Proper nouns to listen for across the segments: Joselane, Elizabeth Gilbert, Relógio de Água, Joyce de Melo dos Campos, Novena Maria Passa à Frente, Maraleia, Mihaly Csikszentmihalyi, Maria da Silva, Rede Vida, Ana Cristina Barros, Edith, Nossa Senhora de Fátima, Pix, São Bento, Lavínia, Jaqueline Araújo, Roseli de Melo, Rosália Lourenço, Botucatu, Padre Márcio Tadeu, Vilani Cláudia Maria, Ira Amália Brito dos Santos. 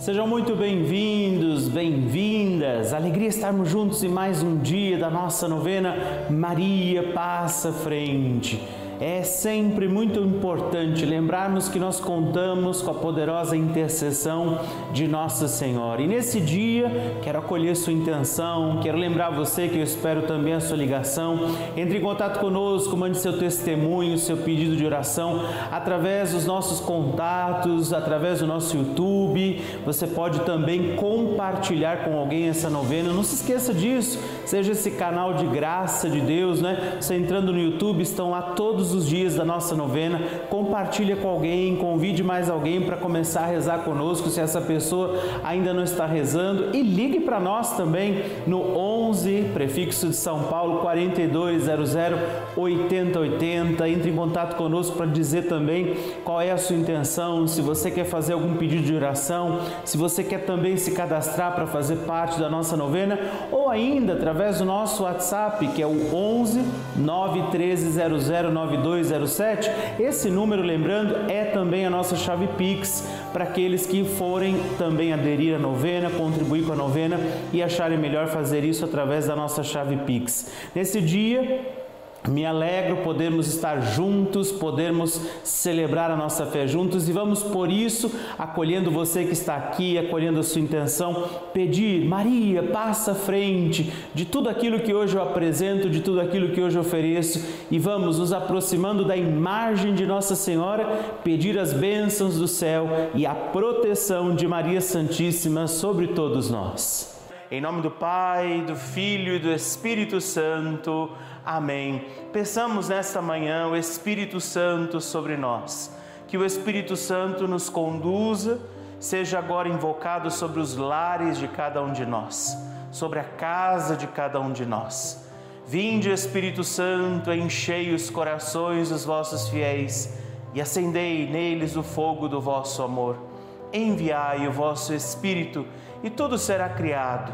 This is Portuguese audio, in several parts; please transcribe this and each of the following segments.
Sejam muito bem-vindos, bem-vindas. Alegria estarmos juntos em mais um dia da nossa novena Maria Passa à Frente. É sempre muito importante lembrarmos que nós contamos com a poderosa intercessão de Nossa Senhora. E nesse dia, quero acolher sua intenção, quero lembrar você que eu espero também a sua ligação. Entre em contato conosco, mande seu testemunho, seu pedido de oração através dos nossos contatos, através do nosso YouTube. Você pode também compartilhar com alguém essa novena. Não se esqueça disso, seja esse canal de graça de Deus, né? Você entrando no YouTube, estão lá todos os dias da nossa novena, compartilha com alguém, convide mais alguém para começar a rezar conosco, se essa pessoa ainda não está rezando, e ligue para nós também no 11, prefixo de São Paulo, 4200 8080. Entre em contato conosco para dizer também qual é a sua intenção, se você quer fazer algum pedido de oração, se você quer também se cadastrar para fazer parte da nossa novena, ou ainda através do nosso WhatsApp, que é o 11 91300 9207. Esse número, lembrando, é também a nossa chave Pix para aqueles que forem também aderir à novena, contribuir com a novena e acharem melhor fazer isso através da nossa chave Pix. Nesse dia, me alegro podermos estar juntos, podermos celebrar a nossa fé juntos, e vamos por isso, acolhendo você que está aqui, acolhendo a sua intenção, pedir: Maria, passa à frente de tudo aquilo que hoje eu apresento, de tudo aquilo que hoje eu ofereço, e vamos nos aproximando da imagem de Nossa Senhora, pedir as bênçãos do céu e a proteção de Maria Santíssima sobre todos nós. Em nome do Pai, do Filho e do Espírito Santo. Amém. Peçamos nesta manhã o Espírito Santo sobre nós. Que o Espírito Santo nos conduza, seja agora invocado sobre os lares de cada um de nós, sobre a casa de cada um de nós. Vinde, Espírito Santo, enchei os corações dos vossos fiéis e acendei neles o fogo do vosso amor. Enviai o vosso Espírito e tudo será criado,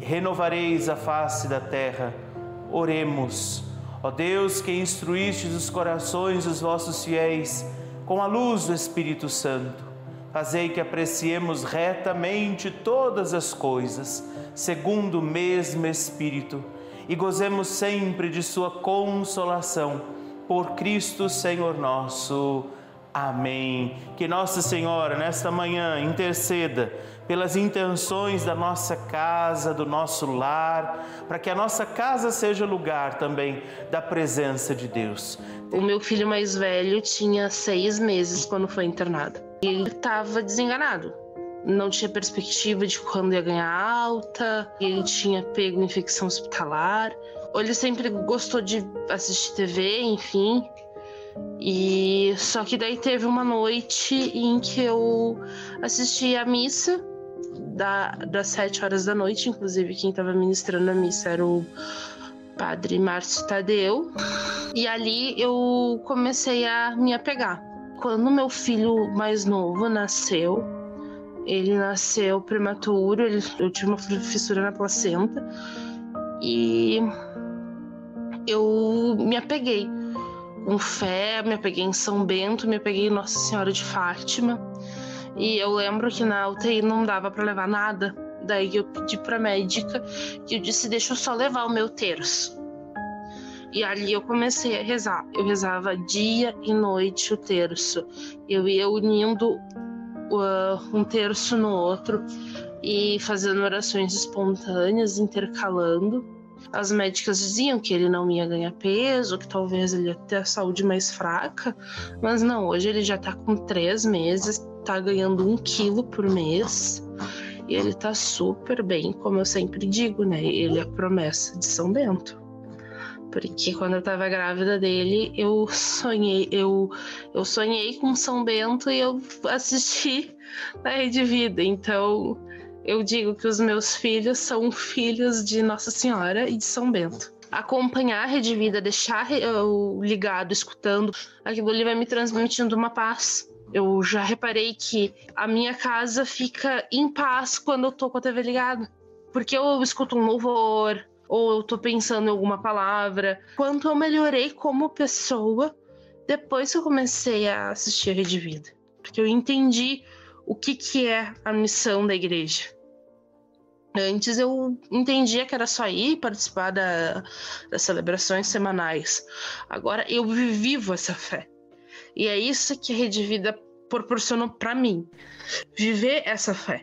e renovareis a face da terra. Oremos. Ó Deus, que instruístes os corações dos vossos fiéis com a luz do Espírito Santo, fazei que apreciemos retamente todas as coisas, segundo o mesmo Espírito, e gozemos sempre de sua consolação. Por Cristo Senhor nosso. Amém. Que Nossa Senhora, nesta manhã, interceda pelas intenções da nossa casa, do nosso lar, para que a nossa casa seja lugar também da presença de Deus. O meu filho mais velho tinha 6 meses quando foi internado. Ele estava desenganado, não tinha perspectiva de quando ia ganhar alta, ele tinha pego infecção hospitalar. Ele sempre gostou de assistir TV, enfim. E só que daí teve uma noite em que eu assisti a missa das 7 horas da noite, inclusive quem estava ministrando a missa era o Padre Márcio Tadeu, e ali eu comecei a me apegar. Quando meu filho mais novo nasceu, ele nasceu prematuro, eu tive uma fissura na placenta e eu me apeguei com fé, me apeguei em São Bento, me apeguei em Nossa Senhora de Fátima. E eu lembro que na UTI não dava para levar nada. Daí eu pedi pra médica, que eu disse: deixa eu só levar o meu terço. E ali eu comecei a rezar. Eu rezava dia e noite o terço. Eu ia unindo um terço no outro e fazendo orações espontâneas, intercalando. As médicas diziam que ele não ia ganhar peso, que talvez ele ia ter a saúde mais fraca, mas não, hoje ele já tá com 3 meses, tá ganhando 1 quilo por mês, e ele tá super bem, como eu sempre digo, né? Ele é a promessa de São Bento. Porque quando eu tava grávida dele, eu sonhei com São Bento e eu assisti na Rede Vida, então eu digo que os meus filhos são filhos de Nossa Senhora e de São Bento. Acompanhar a Rede Vida, deixar eu ligado, escutando, aquilo ali vai me transmitindo uma paz. Eu já reparei que a minha casa fica em paz quando eu tô com a TV ligada. Porque eu escuto um louvor, ou eu tô pensando em alguma palavra. Quanto eu melhorei como pessoa depois que eu comecei a assistir a Rede Vida. Porque eu entendi o que que é a missão da igreja. Antes eu entendia que era só ir participar das celebrações semanais. Agora eu vivo essa fé. E é isso que a Rede Vida proporcionou para mim. Viver essa fé.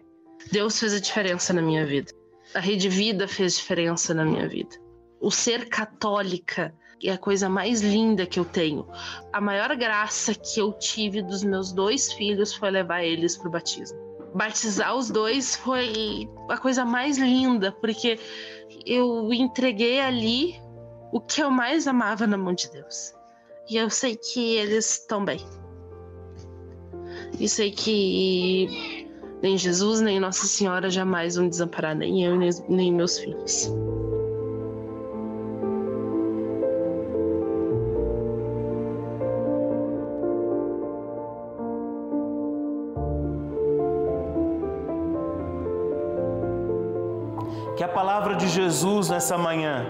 Deus fez a diferença na minha vida. A Rede Vida fez diferença na minha vida. O ser católica é a coisa mais linda que eu tenho. A maior graça que eu tive dos meus 2 filhos foi levar eles para o batismo. Batizar os 2 foi a coisa mais linda, porque eu entreguei ali o que eu mais amava na mão de Deus. E eu sei que eles estão bem. E sei que nem Jesus, nem Nossa Senhora jamais vão desamparar, nem eu, nem meus filhos. Que a palavra de Jesus nessa manhã,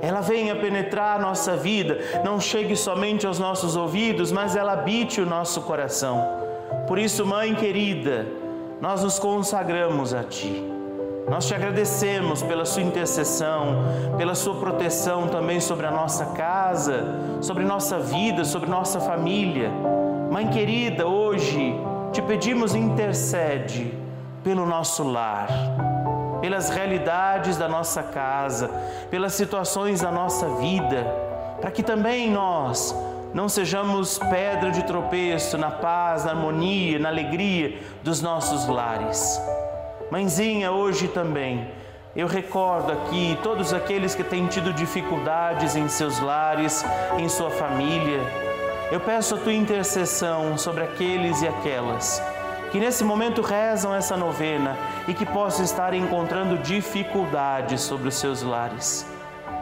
ela venha penetrar a nossa vida, não chegue somente aos nossos ouvidos, mas ela habite o nosso coração. Por isso, Mãe querida, nós nos consagramos a Ti. Nós Te agradecemos pela Sua intercessão, pela Sua proteção também sobre a nossa casa, sobre nossa vida, sobre nossa família. Mãe querida, hoje Te pedimos, intercede pelo nosso lar, pelas realidades da nossa casa, pelas situações da nossa vida, para que também nós não sejamos pedra de tropeço na paz, na harmonia, na alegria dos nossos lares. Mãezinha, hoje também, eu recordo aqui todos aqueles que têm tido dificuldades em seus lares, em sua família. Eu peço a Tua intercessão sobre aqueles e aquelas que nesse momento rezam essa novena e que possam estar encontrando dificuldades sobre os seus lares.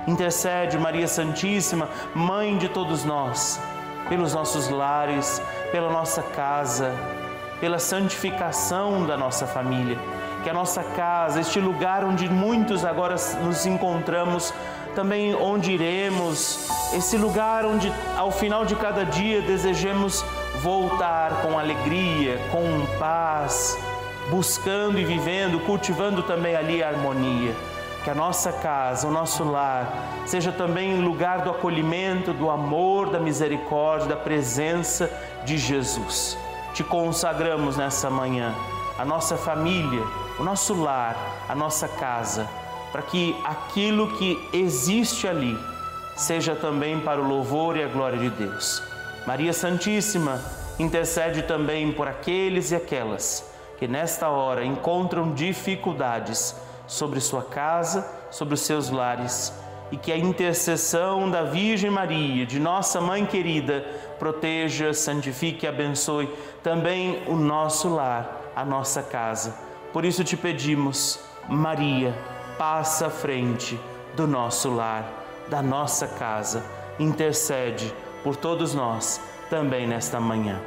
Intercede, Maria Santíssima, Mãe de todos nós, pelos nossos lares, pela nossa casa, pela santificação da nossa família. Que a nossa casa, este lugar onde muitos agora nos encontramos, também onde iremos, esse lugar onde ao final de cada dia desejemos voltar com alegria, com paz, buscando e vivendo, cultivando também ali a harmonia. Que a nossa casa, o nosso lar, seja também lugar do acolhimento, do amor, da misericórdia, da presença de Jesus. Te consagramos nessa manhã a nossa família, o nosso lar, a nossa casa, para que aquilo que existe ali seja também para o louvor e a glória de Deus. Maria Santíssima, intercede também por aqueles e aquelas que nesta hora encontram dificuldades sobre sua casa, sobre os seus lares, e que a intercessão da Virgem Maria, de nossa Mãe querida, proteja, santifique e abençoe também o nosso lar, a nossa casa. Por isso te pedimos, Maria, passa à frente do nosso lar, da nossa casa, intercede por todos nós também nesta manhã.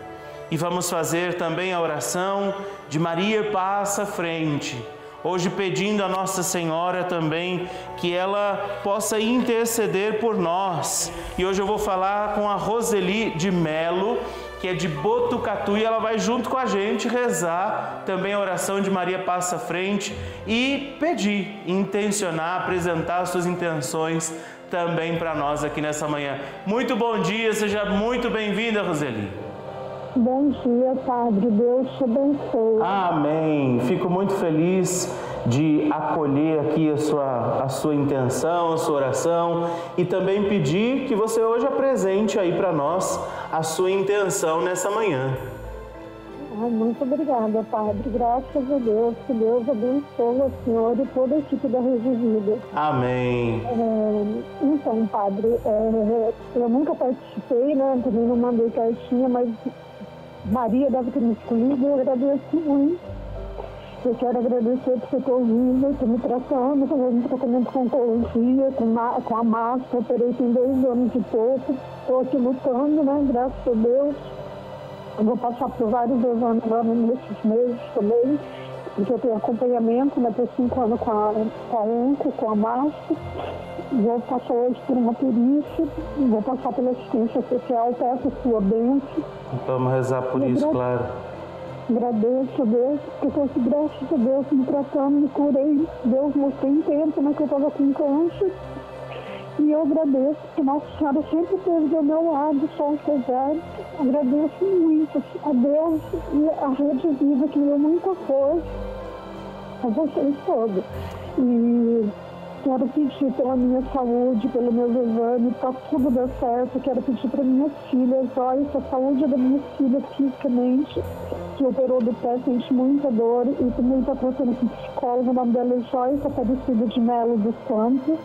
E vamos fazer também a oração de Maria passa à frente, hoje pedindo a Nossa Senhora também que ela possa interceder por nós. E hoje eu vou falar com a Roseli de Melo, que é de Botucatu, e ela vai junto com a gente rezar também a oração de Maria Passa à Frente e pedir, intencionar, apresentar as suas intenções também para nós aqui nessa manhã. Muito bom dia, seja muito bem-vinda, Roseli. Bom dia, Padre. Deus te abençoe. Amém. Fico muito feliz de acolher aqui a sua intenção, a sua oração, e também pedir que você hoje apresente aí para nós a sua intenção nessa manhã. Muito obrigada, Padre. Graças a Deus. Que Deus abençoe o senhor e toda a equipe da Rede Vida. Amém. Então, Padre, eu nunca participei, né? Também não mandei cartinha, mas Maria deve ter me escolhido e eu agradeço muito. Eu quero agradecer por você ter ouvido, por me tratando, fazendo tratamento com oncologia, com a máscara, operei tem 2 anos e pouco. Estou aqui lutando, né? Graças a Deus. Eu vou passar por vários anos agora nesses meses também, porque eu tenho acompanhamento, né? Por 5 anos com a onco, com a máscara. Vou passar hoje por uma perícia, vou passar pela assistência social, peço a sua bênção. Vamos rezar por isso, claro. Agradeço a Deus, que eu fosse graças a Deus, me tratando, me curei. Deus mostrou em tempo, né, que eu estava com câncer. E eu agradeço, que Nossa Senhora sempre esteve do meu lado, só o César. Agradeço muito a Deus e a Rede Vida, que me deu muita força, a vocês todos. E quero pedir pela minha saúde, pelo meu exame, para tudo dar certo. Quero pedir para minhas filhas, olha, a saúde da minha filha fisicamente, que operou do pé, sente muita dor e também está passando com psicólogo. O nome dela é Joyce de Melo dos Campos.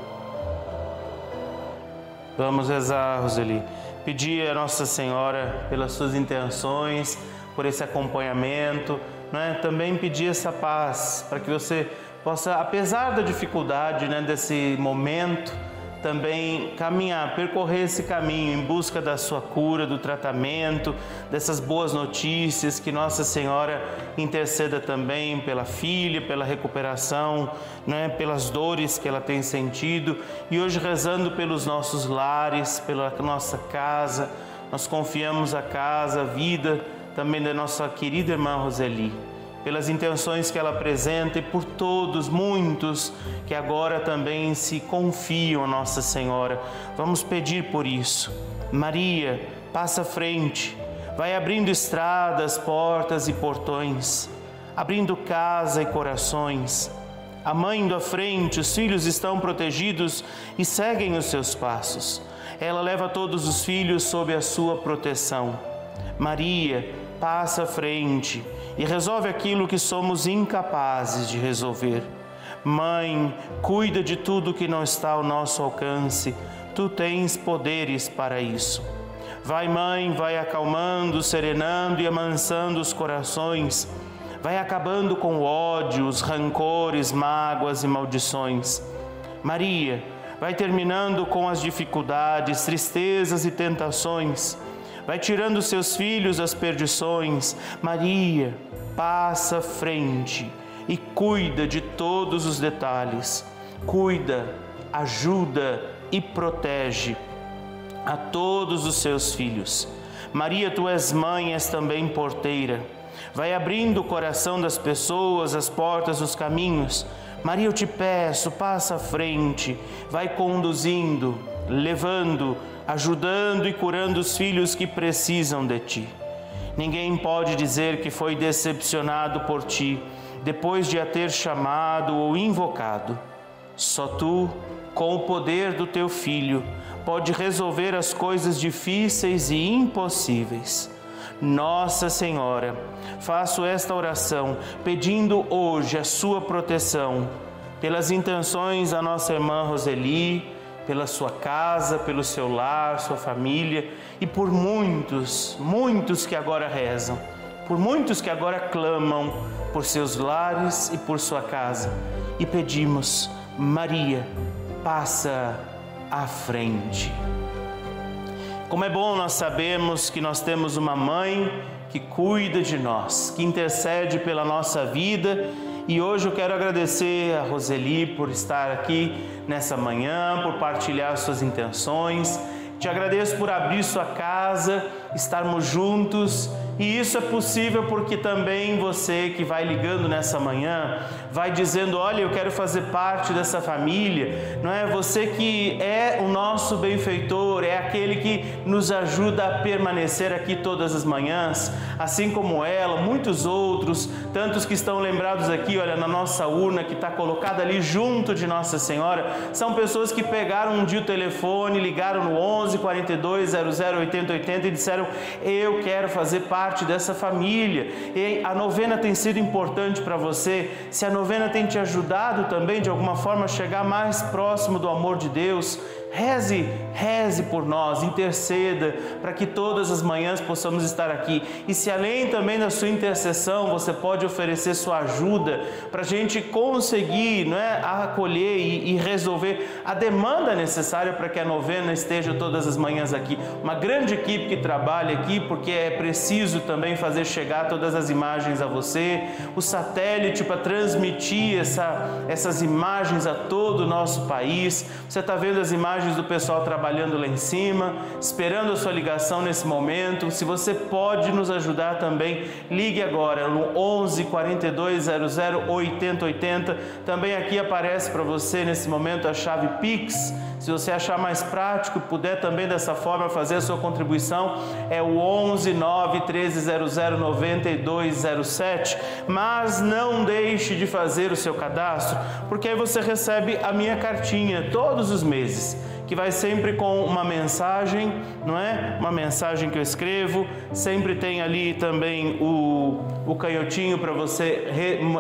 Vamos rezar, Roseli. Pedir a Nossa Senhora pelas suas intenções, por esse acompanhamento, né? Também pedir essa paz, para que você possa, apesar da dificuldade, né, desse momento, também caminhar, percorrer esse caminho em busca da sua cura, do tratamento, dessas boas notícias, que Nossa Senhora interceda também pela filha, pela recuperação, né, pelas dores que ela tem sentido. E hoje, rezando pelos nossos lares, pela nossa casa, nós confiamos a casa, a vida também da nossa querida irmã Roseli, pelas intenções que ela apresenta e por todos, muitos, que agora também se confiam a Nossa Senhora. Vamos pedir por isso. Maria, passa à frente, vai abrindo estradas, portas e portões, abrindo casa e corações. A mãe indo à frente, os filhos estão protegidos e seguem os seus passos. Ela leva todos os filhos sob a sua proteção. Maria, passa à frente e resolve aquilo que somos incapazes de resolver. Mãe, cuida de tudo que não está ao nosso alcance. Tu tens poderes para isso. Vai, Mãe, vai acalmando, serenando e amansando os corações. Vai acabando com o ódio, os rancores, mágoas e maldições. Maria, vai terminando com as dificuldades, tristezas e tentações. Vai tirando seus filhos das perdições. Maria, passa à frente e cuida de todos os detalhes. Cuida, ajuda e protege a todos os seus filhos. Maria, tu és mãe, és também porteira. Vai abrindo o coração das pessoas, as portas, os caminhos. Maria, eu te peço, passa à frente. Vai conduzindo, levando, ajudando e curando os filhos que precisam de ti. Ninguém pode dizer que foi decepcionado por ti depois de a ter chamado ou invocado. Só tu, com o poder do teu Filho, pode resolver as coisas difíceis e impossíveis. Nossa Senhora, faço esta oração pedindo hoje a sua proteção pelas intenções da nossa irmã Roseli, pela sua casa, pelo seu lar, sua família e por muitos, muitos que agora rezam, por muitos que agora clamam por seus lares e por sua casa. E pedimos, Maria, passa à frente. Como é bom nós sabermos que nós temos uma mãe que cuida de nós, que intercede pela nossa vida. E hoje eu quero agradecer a Roseli por estar aqui nessa manhã, por partilhar suas intenções. Te agradeço por abrir sua casa, estarmos juntos. E isso é possível porque também você que vai ligando nessa manhã, vai dizendo, olha, eu quero fazer parte dessa família, não é? Você que é o nosso benfeitor, é aquele que nos ajuda a permanecer aqui todas as manhãs, assim como ela, muitos outros, tantos que estão lembrados aqui, olha, na nossa urna que está colocada ali junto de Nossa Senhora, são pessoas que pegaram um dia o telefone, ligaram no 11 42 00 80 80 e disseram, eu quero fazer parte dessa família. E a novena tem sido importante para você. Se a novena tem te ajudado também de alguma forma a chegar mais próximo do amor de Deus, reze por nós, interceda para que todas as manhãs possamos estar aqui. E se além também da sua intercessão, você pode oferecer sua ajuda para a gente conseguir, não é, acolher e resolver a demanda necessária para que a novena esteja todas as manhãs aqui. Uma grande equipe que trabalha aqui, porque é preciso também fazer chegar todas as imagens a você, o satélite para transmitir essas imagens a todo o nosso país. Você está vendo as imagens mensagens do pessoal trabalhando lá em cima, esperando a sua ligação nesse momento. Se você pode nos ajudar também, ligue agora no 11 42 00 80 80. Também aqui aparece para você nesse momento a chave Pix. Se você achar mais prático, puder também dessa forma fazer a sua contribuição, é o 11 9 1300 9207. Mas não deixe de fazer o seu cadastro, porque aí você recebe a minha cartinha todos os meses, que vai sempre com uma mensagem, não é? Uma mensagem que eu escrevo, sempre tem ali também o canhotinho para você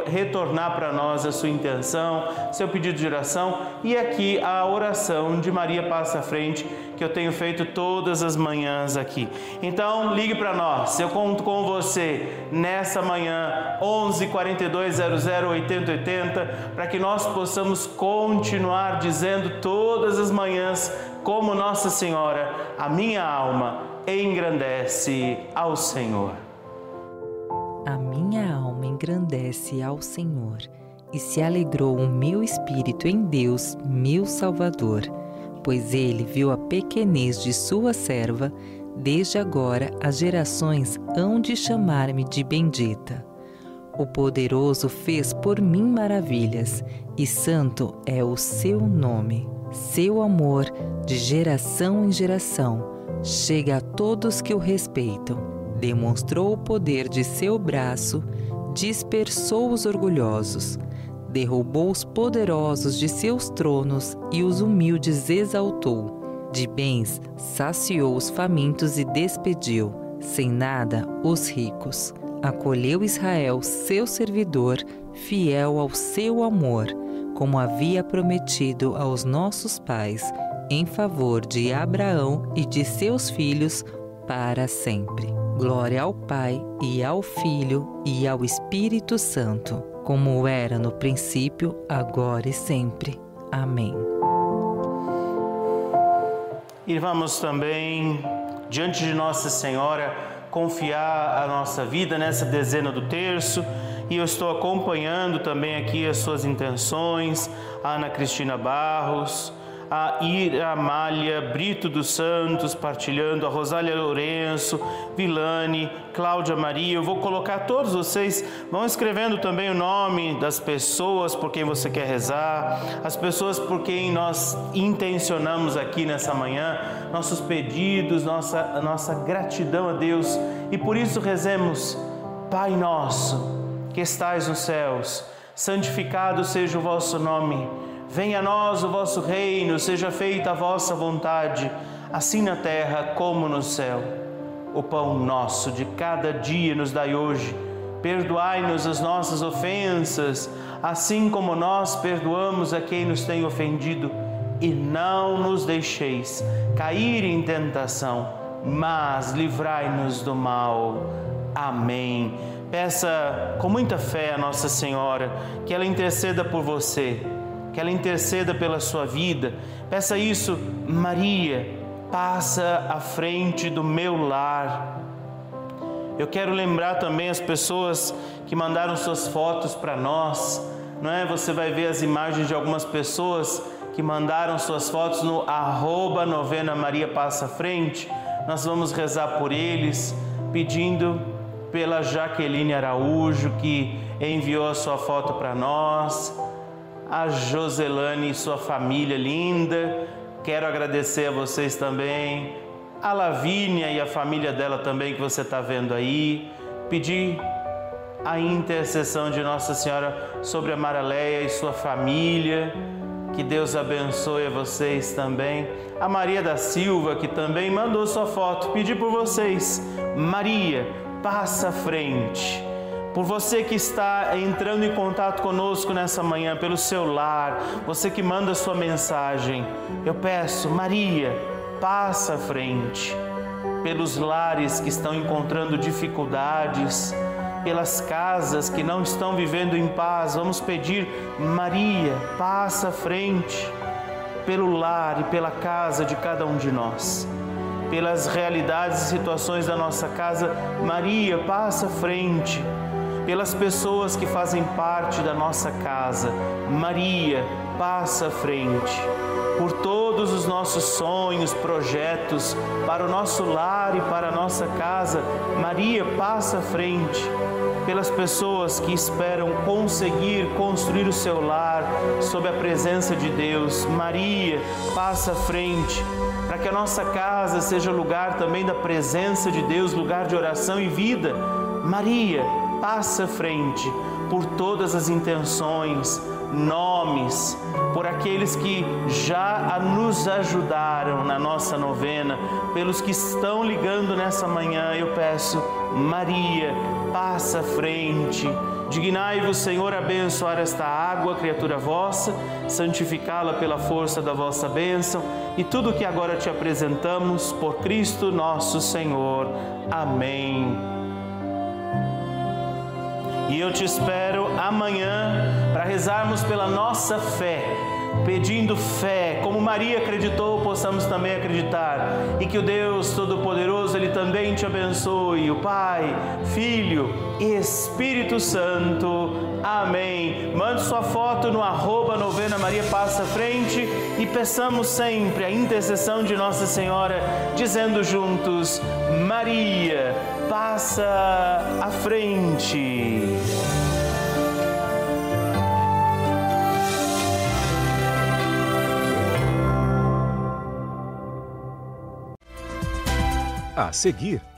retornar para nós a sua intenção, seu pedido de oração, e aqui a oração de Maria Passa à Frente, que eu tenho feito todas as manhãs aqui. Então, ligue para nós, eu conto com você nessa manhã, 11 42 00 80 80, para que nós possamos continuar dizendo todas as manhãs como Nossa Senhora: a minha alma engrandece ao Senhor. A minha alma engrandece ao Senhor, e se alegrou o meu espírito em Deus, meu Salvador, pois Ele viu a pequenez de sua serva. Desde agora as gerações hão de chamar-me de bendita. O Poderoso fez por mim maravilhas, e santo é o seu nome. Seu amor, de geração em geração, chega a todos que o respeitam. Demonstrou o poder de seu braço, dispersou os orgulhosos, derrubou os poderosos de seus tronos e os humildes exaltou. De bens saciou os famintos e despediu, sem nada, os ricos. Acolheu Israel, seu servidor, fiel ao seu amor, como havia prometido aos nossos pais, em favor de Abraão e de seus filhos para sempre. Glória ao Pai, e ao Filho, e ao Espírito Santo, como era no princípio, agora e sempre. Amém. E vamos também, diante de Nossa Senhora, confiar a nossa vida nessa dezena do terço. E eu estou acompanhando também aqui as suas intenções, a Ana Cristina Barros, a Ira Amália Brito dos Santos partilhando, a Rosália Lourenço, Vilani, Cláudia Maria. Eu vou colocar todos vocês, vão escrevendo também o nome das pessoas por quem você quer rezar, as pessoas por quem nós intencionamos aqui nessa manhã, nossos pedidos, nossa gratidão a Deus. E por isso rezemos: Pai Nosso, que estais nos céus, santificado seja o vosso nome, venha a nós o vosso reino, seja feita a vossa vontade, assim na terra como no céu. O pão nosso de cada dia nos dai hoje, perdoai-nos as nossas ofensas, assim como nós perdoamos a quem nos tem ofendido, e não nos deixeis cair em tentação, mas livrai-nos do mal. Amém. Peça com muita fé a Nossa Senhora que ela interceda por você, que ela interceda pela sua vida. Peça isso: Maria, passa à frente do meu lar. Eu quero lembrar também as pessoas que mandaram suas fotos para nós, não é? Você vai ver as imagens de algumas pessoas que mandaram suas fotos no arroba Novena Maria Passa à Frente. Nós vamos rezar por eles, pedindo pela Jaqueline Araújo, que enviou a sua foto para nós, a Joselane e sua família linda, quero agradecer a vocês também, a Lavínia e a família dela também, que você está vendo aí. Pedir a intercessão de Nossa Senhora sobre a Maraleia e sua família, que Deus abençoe a vocês também. A Maria da Silva, que também mandou sua foto, pedir por vocês: Maria, passa à frente. Por você que está entrando em contato conosco nessa manhã, pelo seu lar, você que manda sua mensagem, eu peço: Maria, passa à frente. Pelos lares que estão encontrando dificuldades, pelas casas que não estão vivendo em paz, vamos pedir: Maria, passa à frente. Pelo lar e pela casa de cada um de nós, pelas realidades e situações da nossa casa, Maria, passa à frente. Pelas pessoas que fazem parte da nossa casa, Maria, passa à frente. por todos os nossos sonhos, projetos, para o nosso lar e para a nossa casa. Maria passa à frente pelas pessoas que esperam conseguir construir o seu lar sob a presença de Deus. Maria passa à frente para que a nossa casa seja lugar também da presença de Deus, lugar de oração e vida. Maria passa à frente por todas as intenções, nomes, por aqueles que já nos ajudaram na nossa novena, pelos que estão ligando nessa manhã. Eu peço, Maria, passa à frente. Dignai-vos, Senhor, a abençoar esta água, criatura vossa, santificá-la pela força da vossa bênção e tudo que agora te apresentamos por Cristo nosso Senhor. Amém. E eu te espero amanhã para rezarmos pela nossa fé, pedindo fé, como Maria acreditou, possamos também acreditar. E que o Deus Todo-Poderoso, Ele também te abençoe, o Pai, Filho e Espírito Santo. Amém. Mande sua foto no @NovenaMariaPassaAFrente e peçamos sempre a intercessão de Nossa Senhora, dizendo juntos: Maria, passa à frente. A seguir,